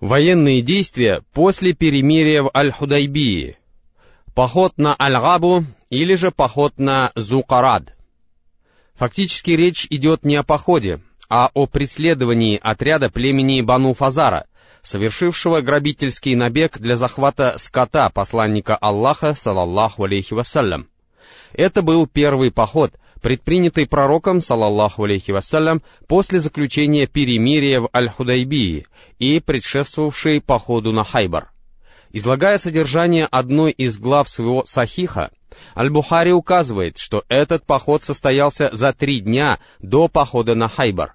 Военные действия после перемирия в Аль-Худайбии. Поход на Аль-Габу или же поход на Зу Карад. Фактически речь идет не о походе, а о преследовании отряда племени Бану Фазара, совершившего грабительский набег для захвата скота посланника Аллаха, салаллаху алейхи вассалям. Это был первый поход, предпринятый пророком, салаллаху алейхи вассалям, после заключения перемирия в Аль-Худайбии и предшествовавший походу на Хайбар. Излагая содержание одной из глав своего Сахиха, Аль-Бухари указывает, что этот поход состоялся за 3 дня до похода на Хайбар.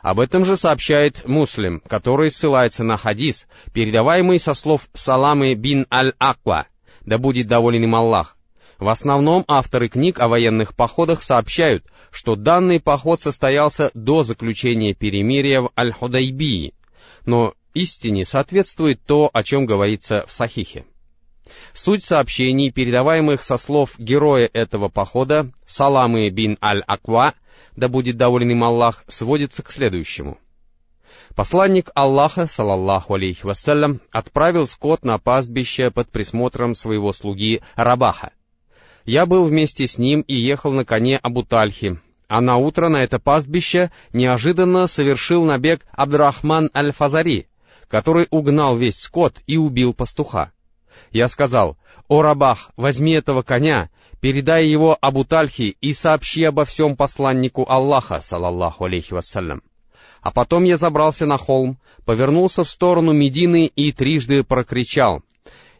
Об этом же сообщает Муслим, который ссылается на хадис, передаваемый со слов Саламы бин аль-Аква, да будет доволен им Аллах. В основном авторы книг о военных походах сообщают, что данный поход состоялся до заключения перемирия в Аль-Худайбии, но истине соответствует то, о чем говорится в Сахихе. Суть сообщений, передаваемых со слов героя этого похода, Саламы бин аль-Аква, да будет доволен им Аллах, сводится к следующему. Посланник Аллаха, салаллаху алейхи вассалям, отправил скот на пастбище под присмотром своего слуги Рабаха. Я был вместе с ним и ехал на коне Абутальхи, а наутро на это пастбище неожиданно совершил набег Абдуррахман Аль-Фазари, который угнал весь скот и убил пастуха. Я сказал: «О Рабах, возьми этого коня, передай его Абутальхи и сообщи обо всем посланнику Аллаха, салаллаху алейхи вассалям». А потом я забрался на холм, повернулся в сторону Медины и трижды прокричал: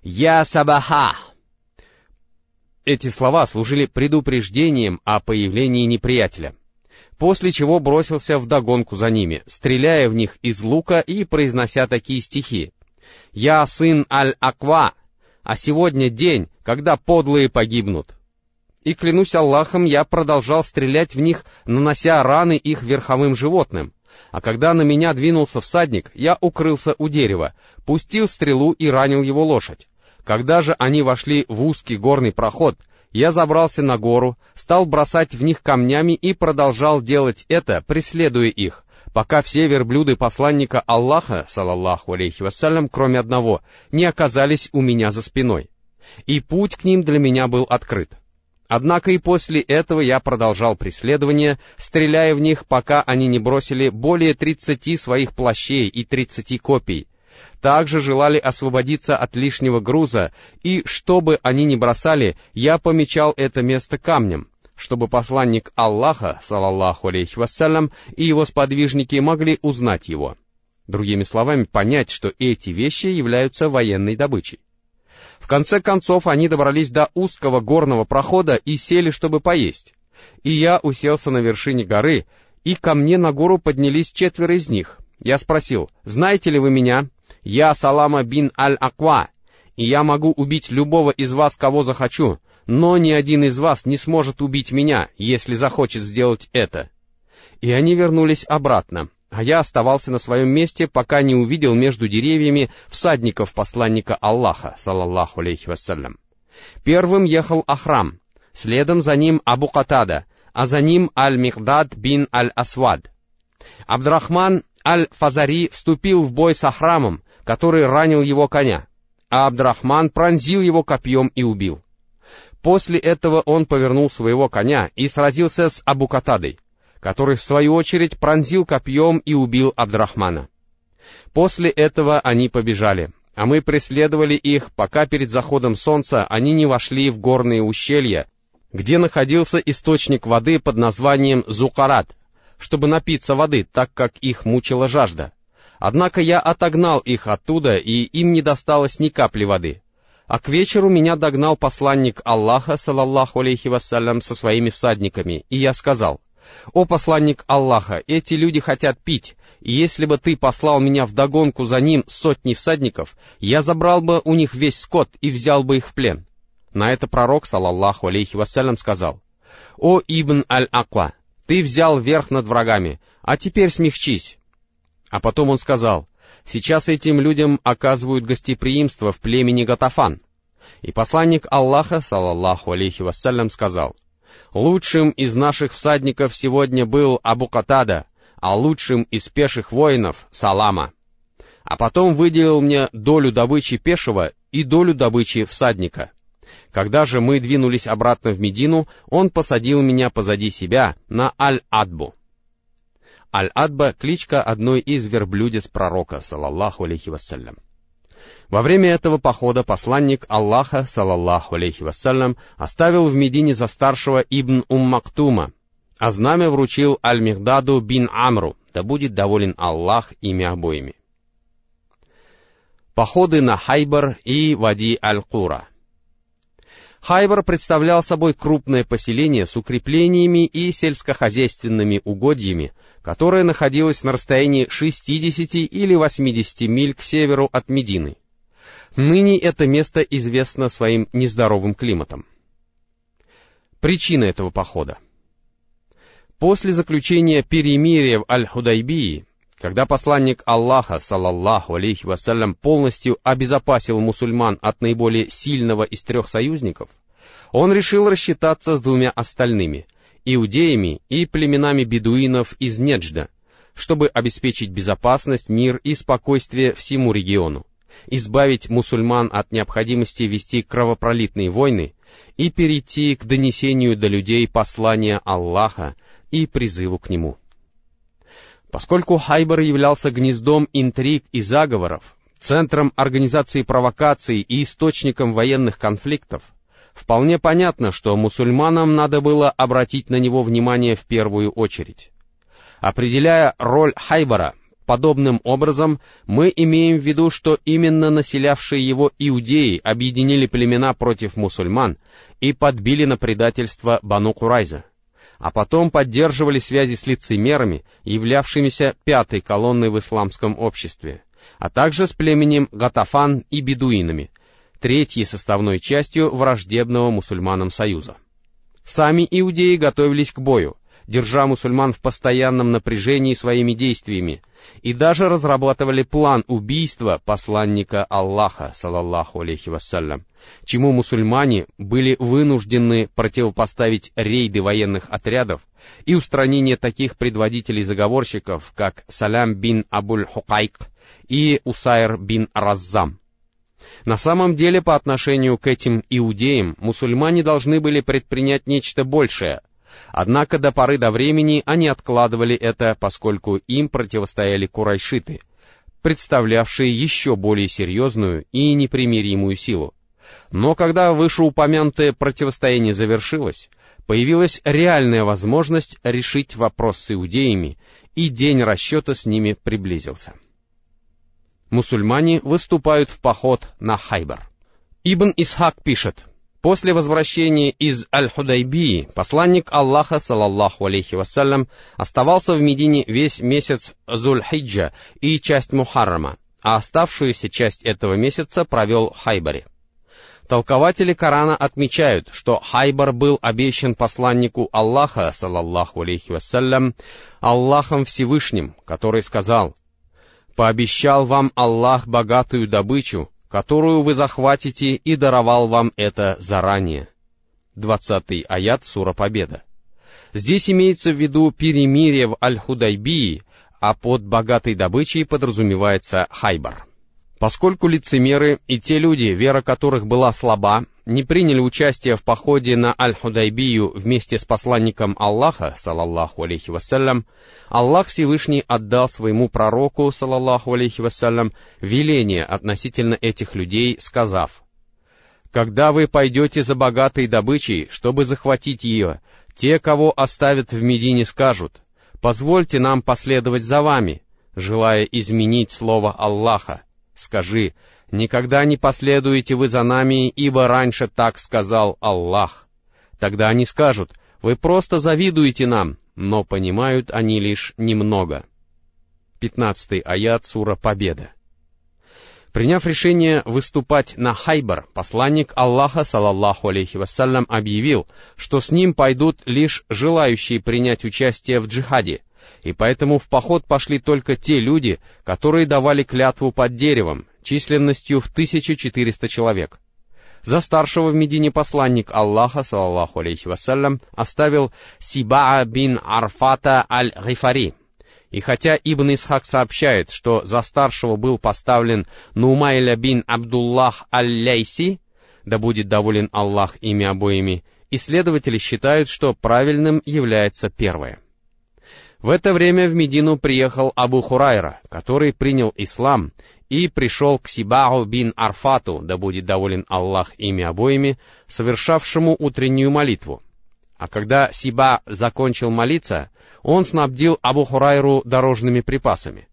«Я Сабаха!». Эти слова служили предупреждением о появлении неприятеля, после чего бросился вдогонку за ними, стреляя в них из лука и произнося такие стихи: «Я сын Аль-Аква, а сегодня день, когда подлые погибнут». И клянусь Аллахом, я продолжал стрелять в них, нанося раны их верховым животным. А когда на меня двинулся всадник, я укрылся у дерева, пустил стрелу и ранил его лошадь. Когда же они вошли в узкий горный проход, я забрался на гору, стал бросать в них камнями и продолжал делать это, преследуя их, пока все верблюды посланника Аллаха, салаллаху алейхи вассалям, кроме одного, не оказались у меня за спиной. И путь к ним для меня был открыт. Однако и после этого я продолжал преследование, стреляя в них, пока они не бросили более 30 своих плащей и 30 копий. Также желали освободиться от лишнего груза, и, чтобы они не бросали, я помечал это место камнем, чтобы посланник Аллаха, салаллаху алейхи вассалям, и его сподвижники могли узнать его. Другими словами, понять, что эти вещи являются военной добычей. В конце концов, они добрались до узкого горного прохода и сели, чтобы поесть. И я уселся на вершине горы, и ко мне на гору поднялись 4 из них. Я спросил: «Знаете ли вы меня? Я Салама бин аль-Аква, и я могу убить любого из вас, кого захочу, но ни один из вас не сможет убить меня, если захочет сделать это». И они вернулись обратно, а я оставался на своем месте, пока не увидел между деревьями всадников посланника Аллаха, салаллаху алейхи вассалям. Первым ехал Ахрам, следом за ним Абу-Катада, а за ним Аль-Михдад бин Аль-Асвад. Абдуррахман Аль-Фазари вступил в бой с Ахрамом, который ранил его коня, а Абдуррахман пронзил его копьем и убил. После этого он повернул своего коня и сразился с Абу-Катадой, который в свою очередь пронзил копьем и убил Абдуррахмана. После этого они побежали, а мы преследовали их, пока перед заходом солнца они не вошли в горные ущелья, где находился источник воды под названием Зу Карад, чтобы напиться воды, так как их мучила жажда. Однако я отогнал их оттуда, и им не досталось ни капли воды. А к вечеру меня догнал посланник Аллаха, салаллаху алейхи вассалям, со своими всадниками, и я сказал: «О посланник Аллаха, эти люди хотят пить, и если бы ты послал меня вдогонку за ним 100 всадников, я забрал бы у них весь скот и взял бы их в плен». На это пророк, салаллаху алейхи вассалям, сказал: «О Ибн аль-Аква, ты взял верх над врагами, а теперь смягчись». А потом он сказал: «Сейчас этим людям оказывают гостеприимство в племени Гатафан». И посланник Аллаха, салаллаху алейхи вассалям, сказал: «Лучшим из наших всадников сегодня был Абу-Катада, а лучшим из пеших воинов — Салама». а потом выделил мне долю добычи пешего и долю добычи всадника. Когда же мы двинулись обратно в Медину, он посадил меня позади себя на Аль-Адбу. Аль-Адба — кличка одной из верблюдец пророка, салаллаху алейхи вассалям. Во время этого похода посланник Аллаха, салаллаху алейхи вассалям, оставил в Медине за старшего Ибн Уммактума, а знамя вручил Аль-Михдаду бин Амру, да будет доволен Аллах ими обоими. Походы на Хайбар и Вади Аль-Кура. Хайбар представлял собой крупное поселение с укреплениями и сельскохозяйственными угодьями, которое находилось на расстоянии 60 или 80 миль к северу от Медины. Ныне это место известно своим нездоровым климатом. Причина этого похода. После заключения перемирия в Аль-Худайбии, когда посланник Аллаха, салаллаху алейхи вассалям, полностью обезопасил мусульман от наиболее сильного из трех союзников, он решил рассчитаться с двумя остальными — иудеями и племенами бедуинов из Неджда, чтобы обеспечить безопасность, мир и спокойствие всему региону, избавить мусульман от необходимости вести кровопролитные войны и перейти к донесению до людей послания Аллаха и призыву к нему. Поскольку Хайбар являлся гнездом интриг и заговоров, центром организации провокаций и источником военных конфликтов, вполне понятно, что мусульманам надо было обратить на него внимание в первую очередь. Определяя роль Хайбара подобным образом, мы имеем в виду, что именно населявшие его иудеи объединили племена против мусульман и подбили на предательство Бану Курайза, а потом поддерживали связи с лицемерами, являвшимися пятой колонной в исламском обществе, а также с племенем Гатафан и бедуинами, третьей составной частью враждебного мусульманам союза. Сами иудеи готовились к бою, держа мусульман в постоянном напряжении своими действиями, и даже разрабатывали план убийства посланника Аллаха, салаллаху алейхи вассалям, чему мусульмане были вынуждены противопоставить рейды военных отрядов и устранение таких предводителей-заговорщиков, как Салам бин аль-Аква и Усайр бин Раззам. На самом деле, по отношению к этим иудеям, мусульмане должны были предпринять нечто большее, однако до поры до времени они откладывали это, поскольку им противостояли курайшиты, представлявшие еще более серьезную и непримиримую силу. Но когда вышеупомянутое противостояние завершилось, появилась реальная возможность решить вопрос с иудеями, и день расчета с ними приблизился. Мусульмане выступают в поход на Хайбар. Ибн Исхак пишет: после возвращения из Аль-Худайбии посланник Аллаха, салаллаху алейхи вассалям, оставался в Медине весь месяц Зуль-Хиджа и часть Мухаррама, а оставшуюся часть этого месяца провел в Хайбаре. Толкователи Корана отмечают, что Хайбар был обещан посланнику Аллаха, салаллаху алейхи вассалям, Аллахом Всевышним, который сказал: «Пообещал вам Аллах богатую добычу, которую вы захватите, и даровал вам это заранее». 20-й аят сура Победа. Здесь имеется в виду перемирие в Аль-Худайбии, а под богатой добычей подразумевается Хайбар. Поскольку лицемеры и те люди, вера которых была слаба, не приняли участие в походе на Аль-Худайбию вместе с посланником Аллаха, салаллаху алейхи вассалям, Аллах Всевышний отдал своему пророку, салаллаху алейхи вассалям, веление относительно этих людей, сказав: «Когда вы пойдете за богатой добычей, чтобы захватить ее, те, кого оставят в Медине, скажут: позвольте нам последовать за вами, желая изменить слово Аллаха. Скажи: никогда не последуете вы за нами, ибо раньше так сказал Аллах». Тогда они скажут: вы просто завидуете нам, но понимают они лишь немного. 15-й аят сура Победа. Приняв решение выступать на Хайбар, посланник Аллаха, салаллаху алейхи вассалям, объявил, что с ним пойдут лишь желающие принять участие в джихаде, и поэтому в поход пошли только те люди, которые давали клятву под деревом, численностью в 1400 человек. За старшего в Медине посланник Аллаха, салаллаху алейхи вассалям, оставил Сибаа бин Арфата аль-Гифари, И хотя Ибн Исхак сообщает, что за старшего был поставлен Нумайля бин Абдуллах аль-Ляйси, да будет доволен Аллах ими обоими, исследователи считают, что правильным является первое. В это время в Медину приехал Абу Хурайра, который принял ислам и пришел к Сибаа бин Арфату, да будет доволен Аллах ими обоими, совершавшему утреннюю молитву. А когда Сиба закончил молиться, он снабдил Абу Хурайру дорожными припасами.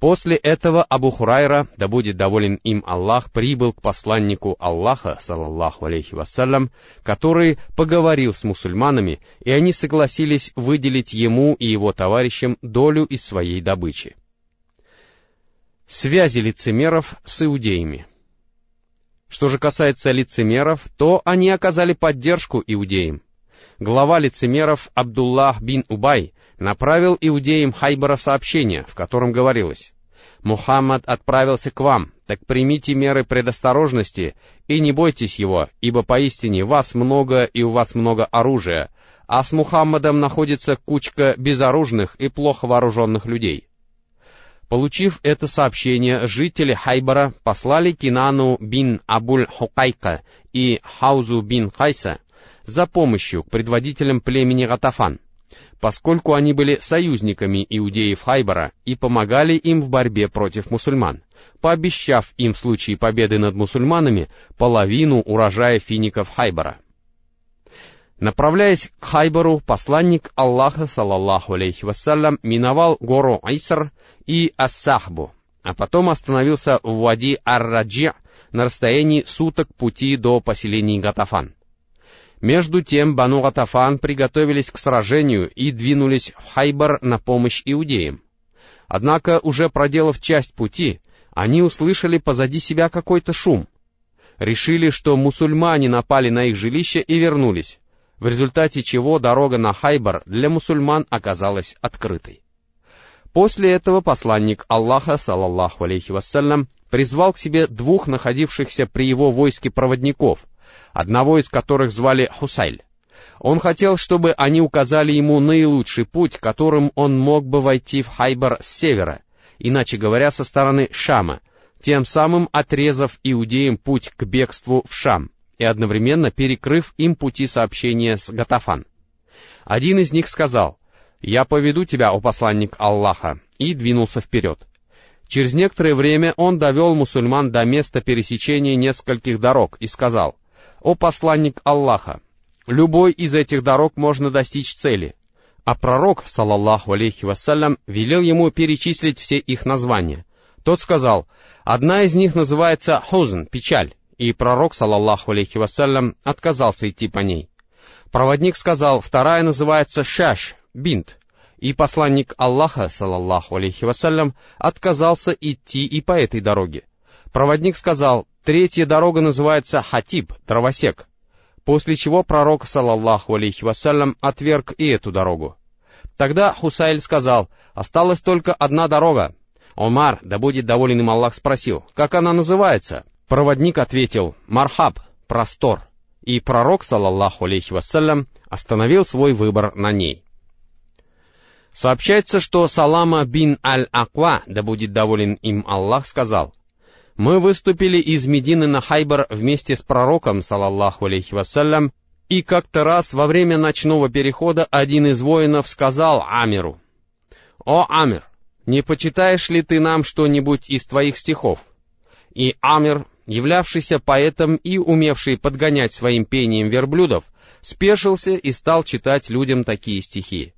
После этого Абу Хурайра, да будет доволен им Аллах, прибыл к посланнику Аллаха, саллаллаху алейхи вассалям, который поговорил с мусульманами, и они согласились выделить ему и его товарищам долю из своей добычи. Связи лицемеров с иудеями. Что же касается лицемеров, то они оказали поддержку иудеям. Глава лицемеров Абдуллах бин Убай направил иудеям Хайбара сообщение, в котором говорилось: «Мухаммад отправился к вам, так примите меры предосторожности и не бойтесь его, ибо поистине вас много и у вас много оружия, а с Мухаммадом находится кучка безоружных и плохо вооруженных людей». Получив это сообщение, жители Хайбара послали Кинану бин Абуль-Хукайка и Хаузу бин Хайса за помощью к предводителям племени Гатафан, поскольку они были союзниками иудеев Хайбара и помогали им в борьбе против мусульман, пообещав им в случае победы над мусульманами половину урожая фиников Хайбара. Направляясь к Хайбару, посланник Аллаха, саллаллаху алейхи вассалям, миновал гору Айсар и ас-Сахбу, а потом остановился в Вади ар-Раджи на расстоянии суток пути до поселений Гатафан. Между тем Бану Гатафан приготовились к сражению и двинулись в Хайбар на помощь иудеям. Однако, уже проделав часть пути, они услышали позади себя какой-то шум. Решили, что мусульмане напали на их жилище и вернулись, в результате чего дорога на Хайбар для мусульман оказалась открытой. После этого посланник Аллаха, саллаллаху алейхи вассалям, призвал к себе двух находившихся при его войске проводников, одного из которых звали Хусайль. Он хотел, чтобы они указали ему наилучший путь, которым он мог бы войти в Хайбар с севера, иначе говоря, со стороны Шама, тем самым отрезав иудеям путь к бегству в Шам и одновременно перекрыв им пути сообщения с Гатафан. Один из них сказал: «Я поведу тебя, о посланник Аллаха», и двинулся вперед. Через некоторое время он довел мусульман до места пересечения нескольких дорог и сказал: «О посланник Аллаха, любой из этих дорог можно достичь цели». А пророк, саллаллаху алейхи вассалям, велел ему перечислить все их названия. Тот сказал: «Одна из них называется Хузн, печаль», и пророк, саллаллаху алейхи вассалям, отказался идти по ней. Проводник сказал: «Вторая называется Шаш, бинт», и посланник Аллаха, саллаллаху алейхи вассалям, отказался идти и по этой дороге. Проводник сказал: «Третья дорога называется Хатиб, дровосек», после чего пророк, саллаллаху алейхи вассалям, отверг и эту дорогу. Тогда Хусайль сказал: «Осталась только одна дорога». Омар, да будет доволен им Аллах, спросил: «Как она называется?» Проводник ответил: «Мархаб, простор», и пророк, саллаллаху алейхи вассалям, остановил свой выбор на ней. Сообщается, что Салама бин аль-Аква, да будет доволен им Аллах, сказал: «Мы выступили из Медины на Хайбар вместе с пророком, салаллаху алейхи вассалям, и как-то раз во время ночного перехода один из воинов сказал Амиру: «О Амир, не почитаешь ли ты нам что-нибудь из твоих стихов?» И Амир, являвшийся поэтом и умевший подгонять своим пением верблюдов, спешился и стал читать людям такие стихи: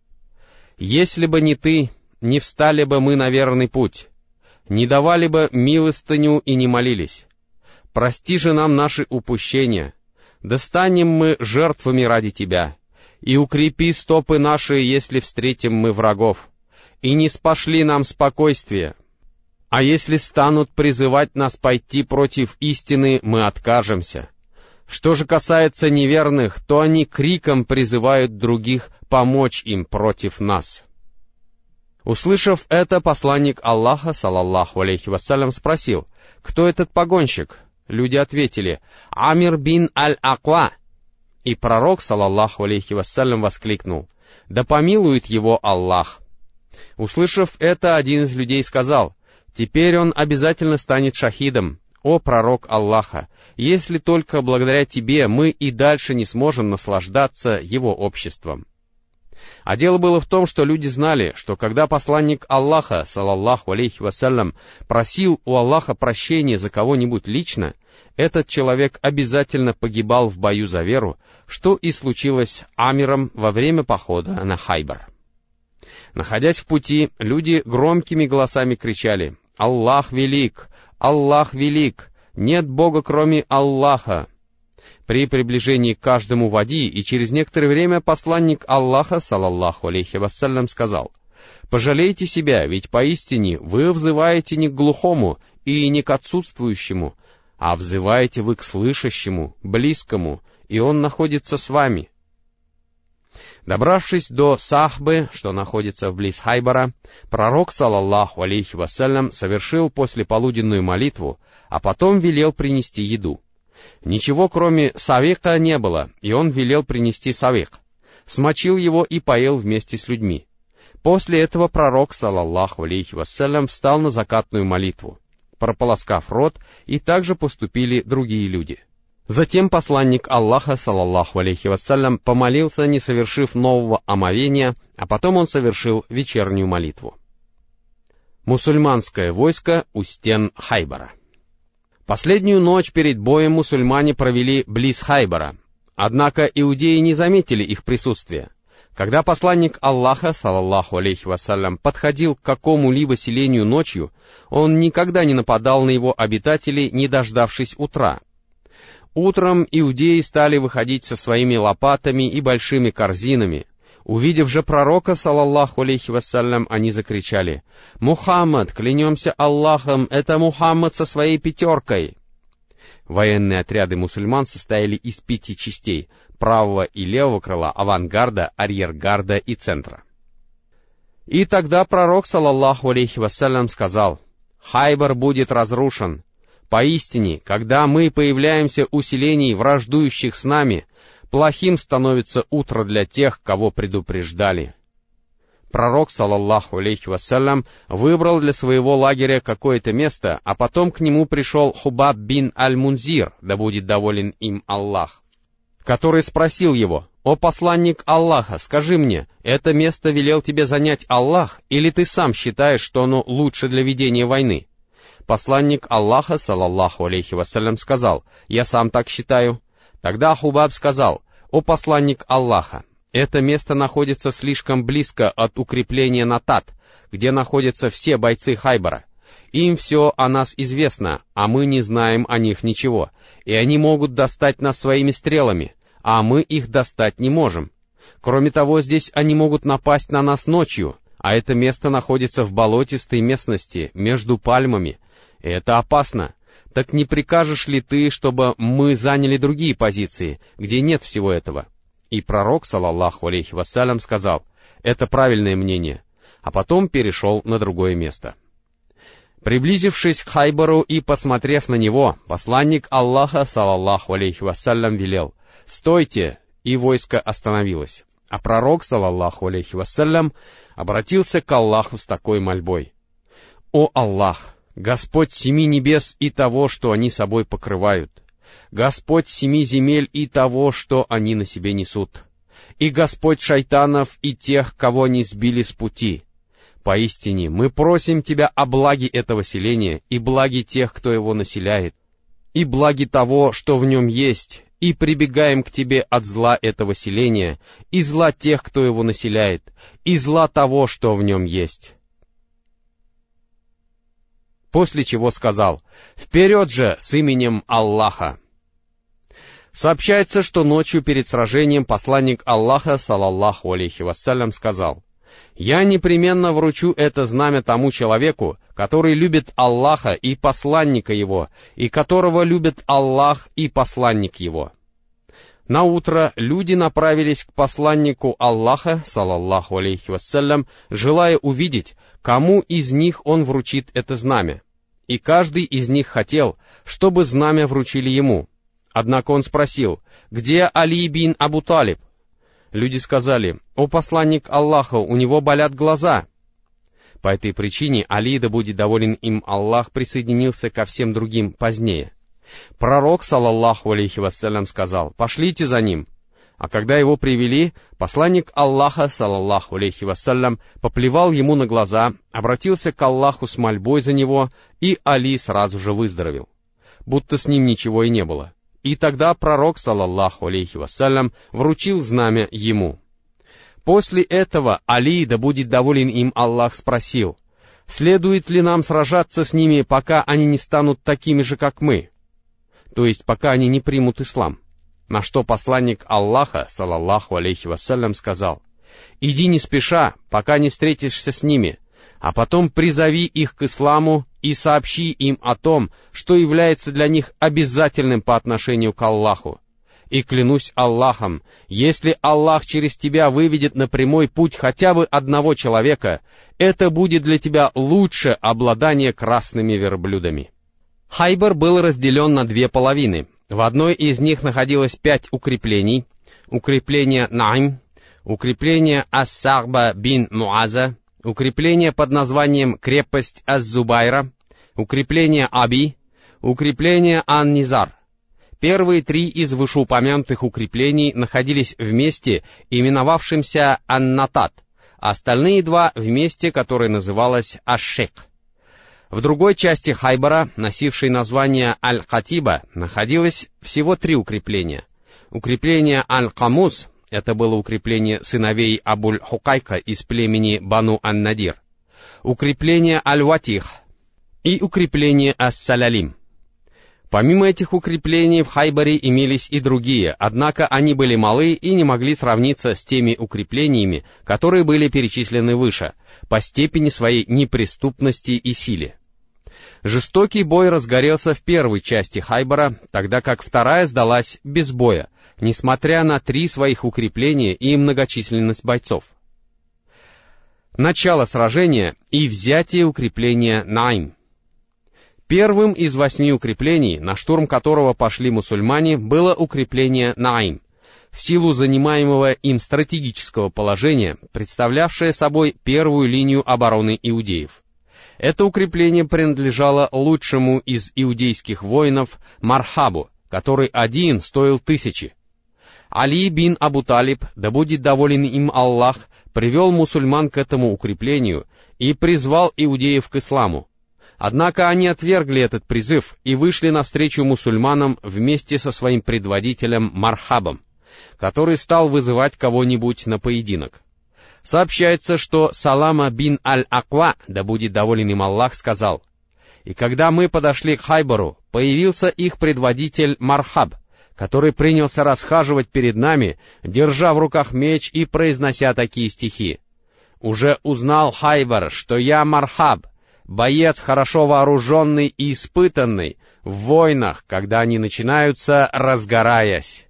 «Если бы не ты, не встали бы мы на верный путь, не давали бы милостыню и не молились. Прости же нам наши упущения, да станем мы жертвами ради тебя, и укрепи стопы наши, если встретим мы врагов, и не спошли нам спокойствие, а если станут призывать нас пойти против истины, мы откажемся. Что же касается неверных, то они криком призывают других помочь им против нас». Услышав это, посланник Аллаха, салаллаху алейхи вассалям, спросил: «Кто этот погонщик?» Люди ответили: «Амир бин аль-Аква». И пророк, салаллаху алейхи вассалям, воскликнул: «Да помилует его Аллах». Услышав это, один из людей сказал: «Теперь он обязательно станет шахидом. О пророк Аллаха, если только благодаря тебе мы и дальше не сможем наслаждаться его обществом». А дело было в том, что люди знали, что когда посланник Аллаха, салаллаху алейхи вассалям, просил у Аллаха прощения за кого-нибудь лично, этот человек обязательно погибал в бою за веру, что и случилось Амиром во время похода на Хайбар. Находясь в пути, люди громкими голосами кричали: «Аллах велик! Аллах велик! Нет Бога, кроме Аллаха!» При приближении к каждому вади и через некоторое время посланник Аллаха, салаллаху алейхи вассалям, сказал: «Пожалейте себя, ведь поистине вы взываете не к глухому и не к отсутствующему, а взываете вы к слышащему, близкому, и он находится с вами». Добравшись до Сахбы, что находится вблизи Хайбара, пророк, салаллаху алейхи вассалям, совершил послеполуденную молитву, а потом велел принести еду. Ничего, кроме савика, не было, и он велел принести савик, смочил его и поел вместе с людьми. После этого пророк, салаллаху алейхи вассалям, встал на закатную молитву, прополоскав рот, и также поступили другие люди. Затем посланник Аллаха, салаллаху алейхи вассалям, помолился, не совершив нового омовения, а потом он совершил вечернюю молитву. Мусульманское войско у стен Хайбара. Последнюю ночь перед боем мусульмане провели близ Хайбара, однако иудеи не заметили их присутствия. Когда посланник Аллаха, салаллаху алейхи вассалям, подходил к какому-либо селению ночью, он никогда не нападал на его обитателей, не дождавшись утра. Утром иудеи стали выходить со своими лопатами и большими корзинами. Увидев же пророка, салаллаху алейхи вассалям, они закричали: «Мухаммад, клянемся Аллахом, это Мухаммад со своей пятеркой!» Военные отряды мусульман состояли из 5 частей: правого и левого крыла, авангарда, арьергарда и центра. И тогда пророк, салаллаху алейхи вассалям, сказал: «Хайбар будет разрушен. Поистине, когда мы появляемся у селений, враждующих с нами, плохим становится утро для тех, кого предупреждали». Пророк, салаллаху алейхи вассалям, выбрал для своего лагеря какое-то место, а потом к нему пришел Хубаб бин Аль-Мунзир, да будет доволен им Аллах, который спросил его: «О посланник Аллаха, скажи мне, это место велел тебе занять Аллах, или ты сам считаешь, что оно лучше для ведения войны?» Посланник Аллаха, салаллаху алейхи вассалям, сказал: «Я сам так считаю». Тогда Хубаб сказал: «О посланник Аллаха, это место находится слишком близко от укрепления Натат, где находятся все бойцы Хайбара. Им все о нас известно, а мы не знаем о них ничего, и они могут достать нас своими стрелами, а мы их достать не можем. Кроме того, здесь они могут напасть на нас ночью, а это место находится в болотистой местности, между пальмами. Это опасно. Так не прикажешь ли ты, чтобы мы заняли другие позиции, где нет всего этого?» И пророк, салаллаху алейхи вассалям, сказал: «Это правильное мнение», а потом перешел на другое место. Приблизившись к Хайбару и посмотрев на него, посланник Аллаха, салаллаху алейхи вассалям, велел: «Стойте!» И войско остановилось. А пророк, салаллаху алейхи вассалям, обратился к Аллаху с такой мольбой: «О Аллах! Господь семи небес и того, что они собой покрывают, Господь семи земель и того, что они на себе несут, и Господь шайтанов и тех, кого они сбили с пути. Поистине, мы просим Тебя о благе этого селения и благе тех, кто его населяет, и благе того, что в нем есть, и прибегаем к Тебе от зла этого селения, и зла тех, кто его населяет, и зла того, что в нем есть». После чего сказал: «Вперед же с именем Аллаха!» Сообщается, что ночью перед сражением посланник Аллаха, салаллаху алейхи вассалям, сказал: «Я непременно вручу это знамя тому человеку, который любит Аллаха и посланника его, и которого любит Аллах и посланник его». Наутро люди направились к посланнику Аллаха, салаллаху алейхи вассалям, желая увидеть, кому из них он вручит это знамя. И каждый из них хотел, чтобы знамя вручили ему. Однако он спросил: «Где Али бин Абу Талиб?» Люди сказали: «О посланник Аллаха, у него болят глаза». По этой причине Али, да будет доволен им Аллах, присоединился ко всем другим позднее. Пророк, салаллаху алейхи вассалям, сказал: «Пошлите за ним». А когда его привели, посланник Аллаха, салаллаху алейхи вассалям, поплевал ему на глаза, обратился к Аллаху с мольбой за него, и Али сразу же выздоровел, будто с ним ничего и не было. И тогда пророк, салаллаху алейхи вассалям, вручил знамя ему. После этого Али, да будет доволен им Аллах, спросил: «Следует ли нам сражаться с ними, пока они не станут такими же, как мы?» То есть, пока они не примут ислам. На что посланник Аллаха, салаллаху алейхи вассалям, сказал: «Иди не спеша, пока не встретишься с ними, а потом призови их к исламу и сообщи им о том, что является для них обязательным по отношению к Аллаху. И клянусь Аллахом, если Аллах через тебя выведет на прямой путь хотя бы одного человека, это будет для тебя лучше обладание красными верблюдами». Хайбар был разделен на две половины. В одной из них находилось 5 укреплений: укрепление Найм, укрепление ас-Сахба бин Муаза, укрепление под названием крепость Аз-Зубайра, укрепление Аби, укрепление Ан-Низар. Первые 3 из вышеупомянутых укреплений находились в месте, именовавшемся Ан-Натат, остальные 2 в месте, которое называлось Аш-Шек. В другой части Хайбара, носившей название Аль-Хатиба, находилось всего 3 укрепления. Укрепление Аль-Камуз — это было укрепление сыновей Абуль-Хукайка из племени Бану ан-Надир, укрепление Аль-Ватих и укрепление Ас-Салалим. Помимо этих укреплений в Хайбаре имелись и другие, однако они были малы и не могли сравниться с теми укреплениями, которые были перечислены выше, по степени своей неприступности и силе. Жестокий бой разгорелся в первой части Хайбара, тогда как вторая сдалась без боя, несмотря на 3 своих укрепления и многочисленность бойцов. Начало сражения и взятие укрепления Найм. Первым из 8 укреплений, на штурм которого пошли мусульмане, было укрепление Найм, в силу занимаемого им стратегического положения, представлявшее собой первую линию обороны иудеев. Это укрепление принадлежало лучшему из иудейских воинов Мархабу, который один стоил 1000. Али бин Абу Талиб, да будет доволен им Аллах, привел мусульман к этому укреплению и призвал иудеев к исламу. Однако они отвергли этот призыв и вышли навстречу мусульманам вместе со своим предводителем Мархабом, который стал вызывать кого-нибудь на поединок. Сообщается, что Салама бин аль-Аква, да будет доволен им Аллах, сказал: «И когда мы подошли к Хайбару, появился их предводитель Мархаб, который принялся расхаживать перед нами, держа в руках меч и произнося такие стихи: «Уже узнал Хайбар, что я Мархаб, боец, хорошо вооруженный и испытанный, в войнах, когда они начинаются, разгораясь».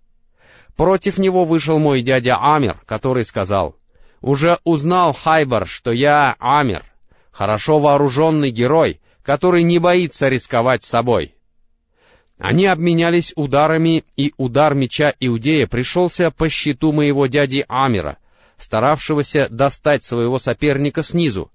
Против него вышел мой дядя Амир, который сказал: «Уже узнал Хайбар, что я Амир, хорошо вооруженный герой, который не боится рисковать собой». Они обменялись ударами, и удар меча иудея пришелся по щиту моего дяди Амира, старавшегося достать своего соперника снизу.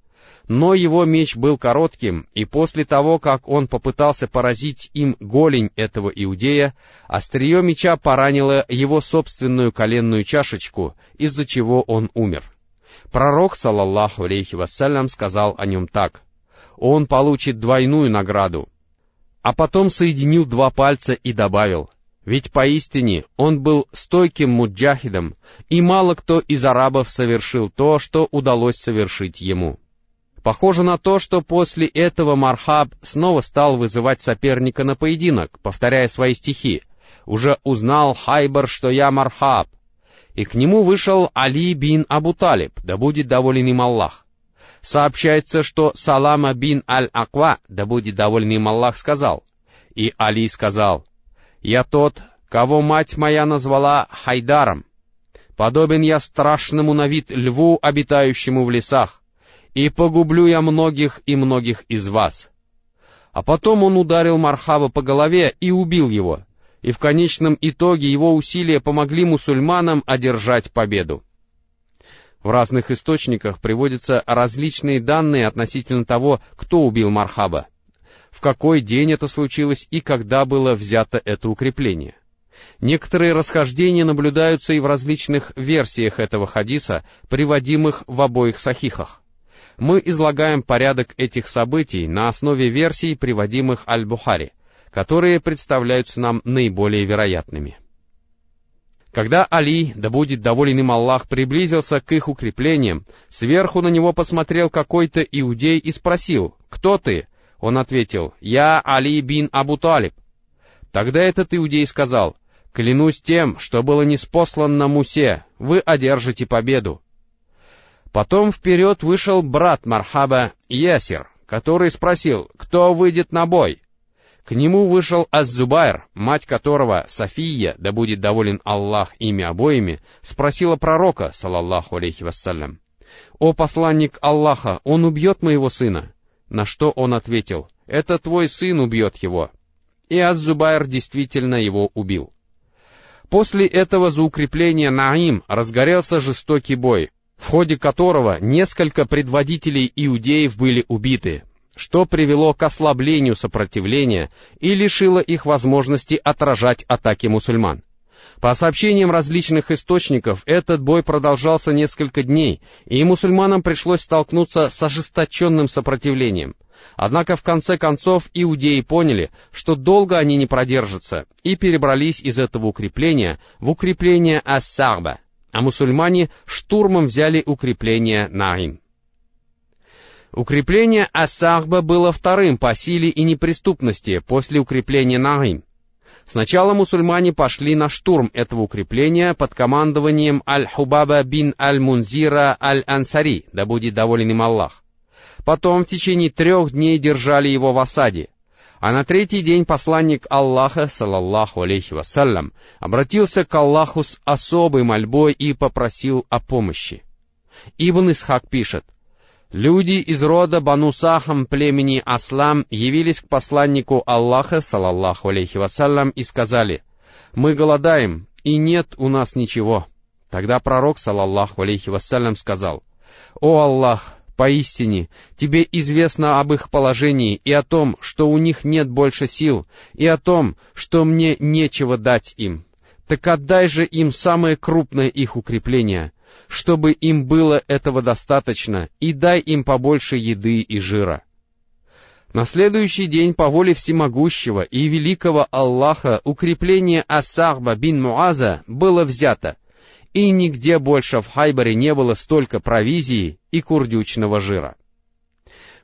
Но его меч был коротким, и после того, как он попытался поразить им голень этого иудея, острие меча поранило его собственную коленную чашечку, из-за чего он умер. Пророк, салаллаху алейхи вассалям, сказал о нем так: «Он получит двойную награду». А потом соединил 2 пальца и добавил: «Ведь поистине он был стойким муджахидом, и мало кто из арабов совершил то, что удалось совершить ему». Похоже на то, что после этого Мархаб снова стал вызывать соперника на поединок, повторяя свои стихи: «Уже узнал Хайбар, что я Мархаб». И к нему вышел Али бин Абу Талиб, да будет доволен им Аллах. Сообщается, что Салама бин аль-Аква, да будет доволен им Аллах, сказал. И Али сказал: «Я тот, кого мать моя назвала Хайдаром. Подобен я страшному на вид льву, обитающему в лесах. И погублю я многих и многих из вас». А потом он ударил Мархаба по голове и убил его, и в конечном итоге его усилия помогли мусульманам одержать победу. В разных источниках приводятся различные данные относительно того, кто убил Мархаба, в какой день это случилось и когда было взято это укрепление. Некоторые расхождения наблюдаются и в различных версиях этого хадиса, приводимых в обоих сахихах. Мы излагаем порядок этих событий на основе версий, приводимых Аль-Бухари, которые представляются нам наиболее вероятными. Когда Али, да будет доволен им Аллах, приблизился к их укреплениям, сверху на него посмотрел какой-то иудей и спросил: «Кто ты?» Он ответил: «Я Али бин Абу Талиб». Тогда этот иудей сказал: «Клянусь тем, что было ниспослано Мусе, вы одержите победу». Потом вперед вышел брат Мархаба Ясир, который спросил: «Кто выйдет на бой?» К нему вышел Аз-Зубайр, мать которого, София, да будет доволен Аллах ими обоими, спросила пророка, салаллаху алейхи вассалям: «О посланник Аллаха, он убьет моего сына?» На что он ответил: «Это твой сын убьет его». И Аз-Зубайр действительно его убил. После этого за укрепление Наим разгорелся жестокий бой, в ходе которого несколько предводителей иудеев были убиты, что привело к ослаблению сопротивления и лишило их возможности отражать атаки мусульман. По сообщениям различных источников, этот бой продолжался несколько дней, и мусульманам пришлось столкнуться с ожесточенным сопротивлением. Однако в конце концов иудеи поняли, что долго они не продержатся, и перебрались из этого укрепления в укрепление ас-Сахба, а мусульмане штурмом взяли укрепление Наим. Укрепление ас-Сахба было вторым по силе и неприступности после укрепления Наим. Сначала мусульмане пошли на штурм этого укрепления под командованием Аль-Хубаба бин Аль-Мунзира Аль-Ансари, да будет доволен им Аллах. Потом в течение 3 дней держали его в осаде. А на 3-й день посланник Аллаха, салаллаху алейхи вассалям, обратился к Аллаху с особой мольбой и попросил о помощи. Ибн Исхак пишет: «Люди из рода Бану Сахам племени Аслам явились к посланнику Аллаха, салаллаху алейхи вассалям, и сказали: «Мы голодаем, и нет у нас ничего». Тогда пророк, салаллаху алейхи вассалям, сказал: «О Аллах, поистине, тебе известно об их положении и о том, что у них нет больше сил, и о том, что мне нечего дать им. Так отдай же им самое крупное их укрепление, чтобы им было этого достаточно, и дай им побольше еды и жира». На следующий день по воле всемогущего и великого Аллаха укрепление ас-Сахба бин Муаза было взято, и нигде больше в Хайбаре не было столько провизии и курдючного жира.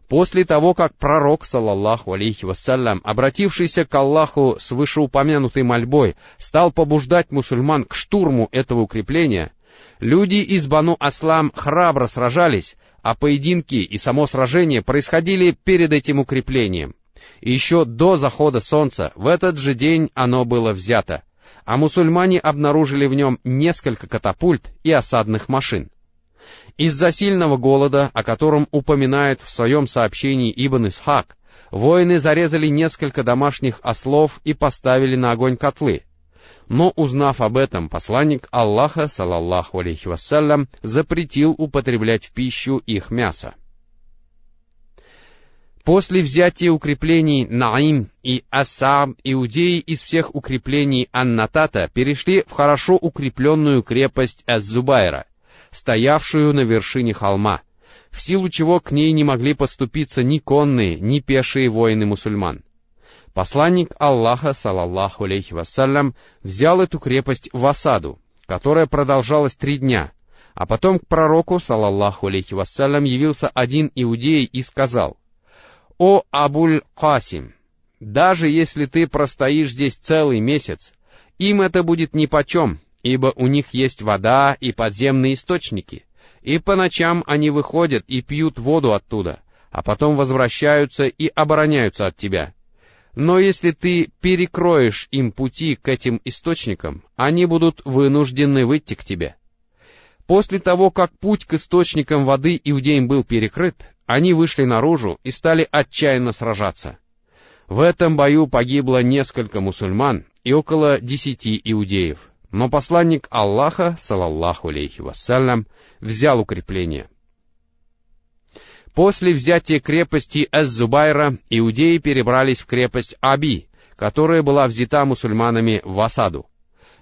После того, как пророк, салаллаху алейхи вассалям, обратившийся к Аллаху с вышеупомянутой мольбой, стал побуждать мусульман к штурму этого укрепления, люди из Бану Аслам храбро сражались, а поединки и само сражение происходили перед этим укреплением. И еще до захода солнца в этот же день оно было взято, а мусульмане обнаружили в нем несколько катапульт и осадных машин. Из-за сильного голода, о котором упоминает в своем сообщении Ибн Исхак, воины зарезали несколько домашних ослов и поставили на огонь котлы. Но, узнав об этом, посланник Аллаха, салаллаху алейхи вассалям, запретил употреблять в пищу их мясо. После взятия укреплений Наим и Ас-Сааб иудеи из всех укреплений Ан-Натата перешли в хорошо укрепленную крепость Аз-Зубайра, стоявшую на вершине холма, в силу чего к ней не могли подступиться ни конные, ни пешие воины мусульман. Посланник Аллаха, салаллаху алейхи вассалям, взял эту крепость в осаду, которая продолжалась 3 дня, а потом к пророку, салаллаху алейхи вассалям, явился один иудей и сказал: «О Абуль-Касим, даже если ты простоишь здесь целый месяц, им это будет нипочем, ибо у них есть вода и подземные источники, и по ночам они выходят и пьют воду оттуда, а потом возвращаются и обороняются от тебя. Но если ты перекроешь им пути к этим источникам, они будут вынуждены выйти к тебе». После того, как путь к источникам воды иудеям был перекрыт, они вышли наружу и стали отчаянно сражаться. В этом бою погибло несколько мусульман и около 10 иудеев. Но посланник Аллаха, салаллаху алейхи вассалям, взял укрепление. После взятия крепости Аз-Зубайра иудеи перебрались в крепость Аби, которая была взята мусульманами в осаду.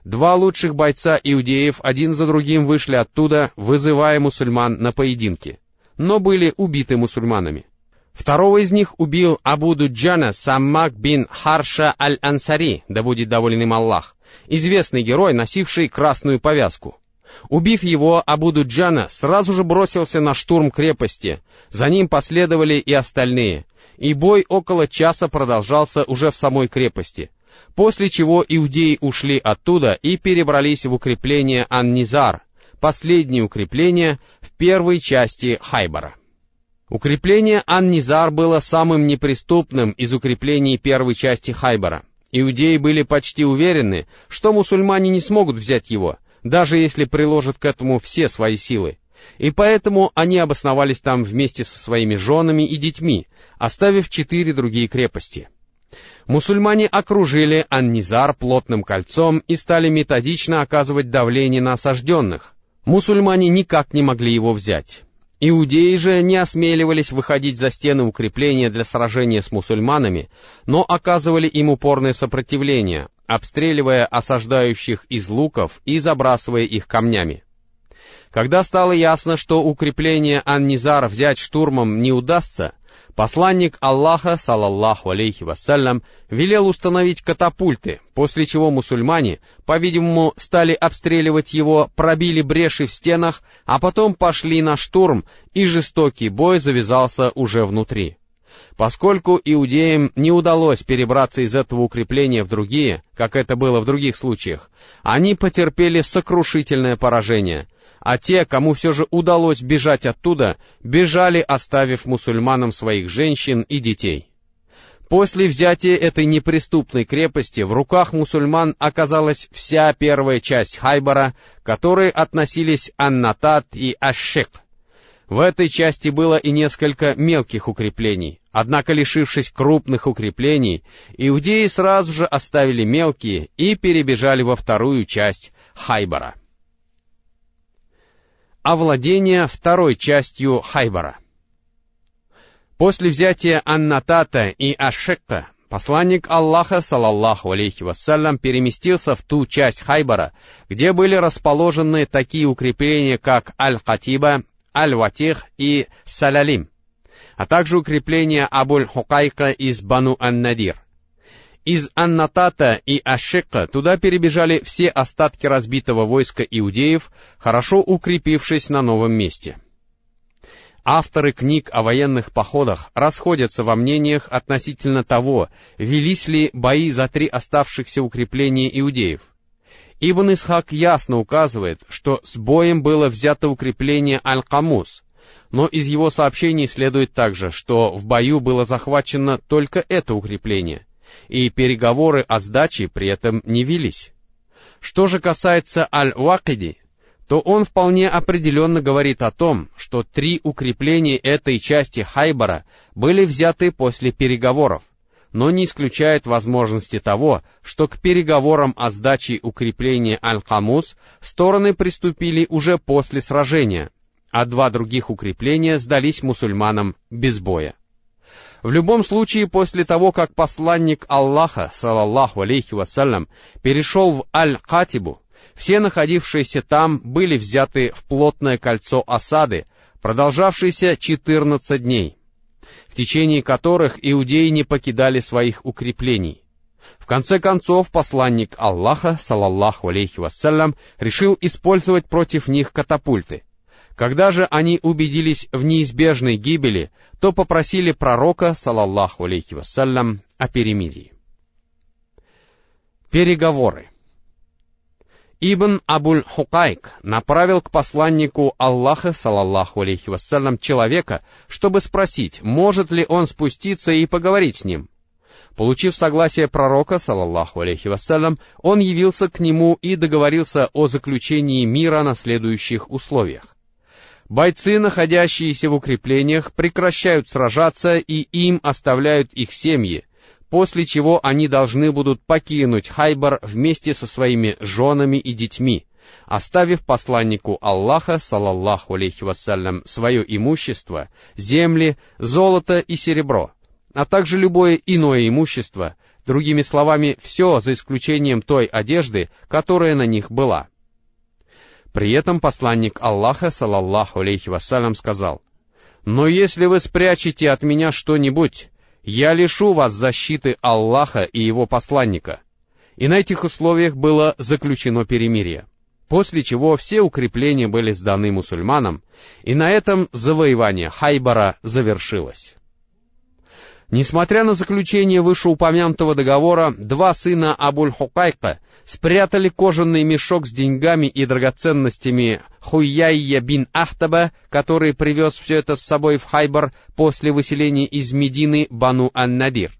Два лучших бойца иудеев один за другим вышли оттуда, вызывая мусульман на поединки, но были убиты мусульманами. Второго из них убил Абу-Дуджана Саммак бин Харша аль-Ансари, да будет доволен им Аллах, известный герой, носивший красную повязку. Убив его, Абу-Дуджана сразу же бросился на штурм крепости, за ним последовали и остальные, и бой около часа продолжался уже в самой крепости, после чего иудеи ушли оттуда и перебрались в укрепление Ан-Низар, последнее укрепление в первой части Хайбара. Укрепление Ан-Низар было самым неприступным из укреплений первой части Хайбара. Иудеи были почти уверены, что мусульмане не смогут взять его, даже если приложат к этому все свои силы. И поэтому они обосновались там вместе со своими женами и детьми, оставив 4 другие крепости. Мусульмане окружили Ан-Низар плотным кольцом и стали методично оказывать давление на осажденных. Мусульмане никак не могли его взять. Иудеи же не осмеливались выходить за стены укрепления для сражения с мусульманами, но оказывали им упорное сопротивление, обстреливая осаждающих из луков и забрасывая их камнями. Когда стало ясно, что укрепление Ан-Низар взять штурмом не удастся, посланник Аллаха, салаллаху алейхи вассалям, велел установить катапульты, после чего мусульмане, по-видимому, стали обстреливать его, пробили бреши в стенах, а потом пошли на штурм, и жестокий бой завязался уже внутри. Поскольку иудеям не удалось перебраться из этого укрепления в другие, как это было в других случаях, они потерпели сокрушительное поражение, а те, кому все же удалось бежать оттуда, бежали, оставив мусульманам своих женщин и детей. После взятия этой неприступной крепости в руках мусульман оказалась вся первая часть Хайбара, к которой относились Ан-Натат и Аш-Шек. В этой части было и несколько мелких укреплений, однако, лишившись крупных укреплений, иудеи сразу же оставили мелкие и перебежали во вторую часть Хайбара. Овладение второй частью Хайбара. После взятия Ан-Натата и Аш-Шекта посланник Аллаха, салаллаху алейхи вассалям, переместился в ту часть Хайбара, где были расположены такие укрепления, как Аль-Хатиба, Аль-Ватих и Салалим, а также укрепления Абуль-Хукайка из Бану ан-Надир. Из Ан-Натата и Аш-Шека туда перебежали все остатки разбитого войска иудеев, хорошо укрепившись на новом месте. Авторы книг о военных походах расходятся во мнениях относительно того, велись ли бои за 3 оставшихся укрепления иудеев. Ибн Исхак ясно указывает, что с боем было взято укрепление Аль-Камуз, но из его сообщений следует также, что в бою было захвачено только это укрепление, и переговоры о сдаче при этом не велись. Что же касается Аль-Вакиди, то он вполне определенно говорит о том, что 3 укрепления этой части Хайбара были взяты после переговоров, но не исключает возможности того, что к переговорам о сдаче укрепления Аль-Камуз стороны приступили уже после сражения, а 2 других укрепления сдались мусульманам без боя. В любом случае, после того, как посланник Аллаха, салаллаху алейхи вассалям, перешел в Аль-Хатибу, все находившиеся там были взяты в плотное кольцо осады, продолжавшееся 14 дней, в течение которых иудеи не покидали своих укреплений. В конце концов, посланник Аллаха, салаллаху алейхи вассалям, решил использовать против них катапульты. Когда же они убедились в неизбежной гибели, то попросили пророка, салаллаху алейхи вассалям, о перемирии. Переговоры. Ибн Абуль-Хукайк направил к посланнику Аллаха, салаллаху алейхи вассалям, человека, чтобы спросить, может ли он спуститься и поговорить с ним. Получив согласие пророка, салаллаху алейхи вассалям, он явился к нему и договорился о заключении мира на следующих условиях. Бойцы, находящиеся в укреплениях, прекращают сражаться и им оставляют их семьи, после чего они должны будут покинуть Хайбар вместе со своими женами и детьми, оставив посланнику Аллаха, салаллаху алейхи вассалям, свое имущество, земли, золото и серебро, а также любое иное имущество, другими словами, все за исключением той одежды, которая на них была. При этом посланник Аллаха, салаллаху алейхи вассалям, сказал: «Но если вы спрячете от меня что-нибудь, я лишу вас защиты Аллаха и его посланника». И на этих условиях было заключено перемирие, после чего все укрепления были сданы мусульманам, и на этом завоевание Хайбара завершилось. Несмотря на заключение вышеупомянутого договора, два сына Абуль-Хукайка спрятали кожаный мешок с деньгами и драгоценностями Хуяйя бин Ахтаба, который привез все это с собой в Хайбар после выселения из Медины Бану ан-Надир.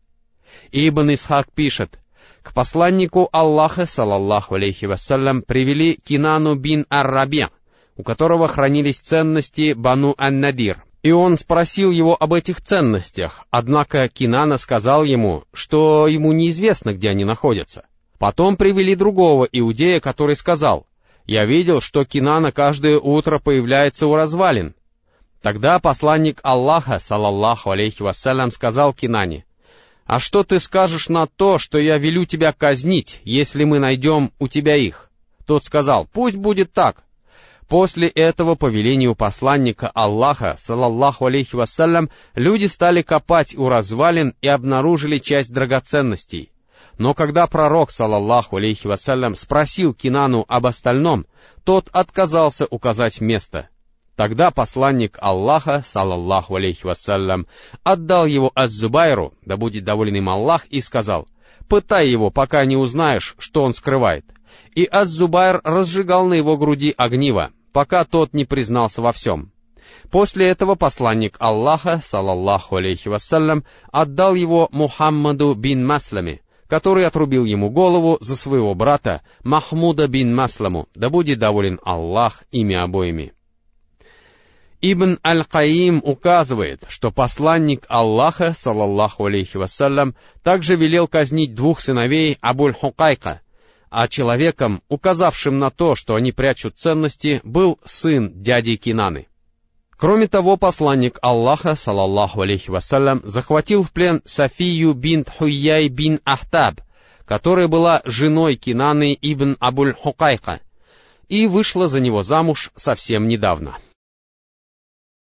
Ибн Исхак пишет: к посланнику Аллаха, салаллаху алейхи вассалям, привели Кинану бин ар-Рабия, у которого хранились ценности Бану ан-Надир. И он спросил его об этих ценностях, однако Кинана сказал ему, что ему неизвестно, где они находятся. Потом привели другого иудея, который сказал: «Я видел, что Кинана каждое утро появляется у развалин». Тогда посланник Аллаха, салаллаху алейхи вассалям, сказал Кинане: «А что ты скажешь на то, что я велю тебя казнить, если мы найдем у тебя их?» Тот сказал: «Пусть будет так». После этого, по велению посланника Аллаха, салаллаху алейхи вассалям, люди стали копать у развалин и обнаружили часть драгоценностей. Но когда пророк, салаллаху алейхи вассалям, спросил Кинану об остальном, тот отказался указать место. Тогда посланник Аллаха, салаллаху алейхи вассалям, отдал его Аз-Зубайру, да будет доволен им Аллах, и сказал: «Пытай его, пока не узнаешь, что он скрывает». И Аз-Зубайр разжигал на его груди огниво, пока тот не признался во всем. После этого посланник Аллаха, салаллаху алейхи вассалям, отдал его Мухаммаду бин Маслами, который отрубил ему голову за своего брата Махмуда бин Масламу, да будет доволен Аллах ими обоими. Ибн Аль-Каим указывает, что посланник Аллаха, салаллаху алейхи вассалям, также велел казнить двух сыновей Абуль-Хукайка, а человеком, указавшим на то, что они прячут ценности, был сын дяди Кинаны. Кроме того, посланник Аллаха, салаллаху алейхи вассалям, захватил в плен Софию бинт Хуяй бин Ахтаб, которая была женой Кинаны ибн Абуль-Хукайка, и вышла за него замуж совсем недавно.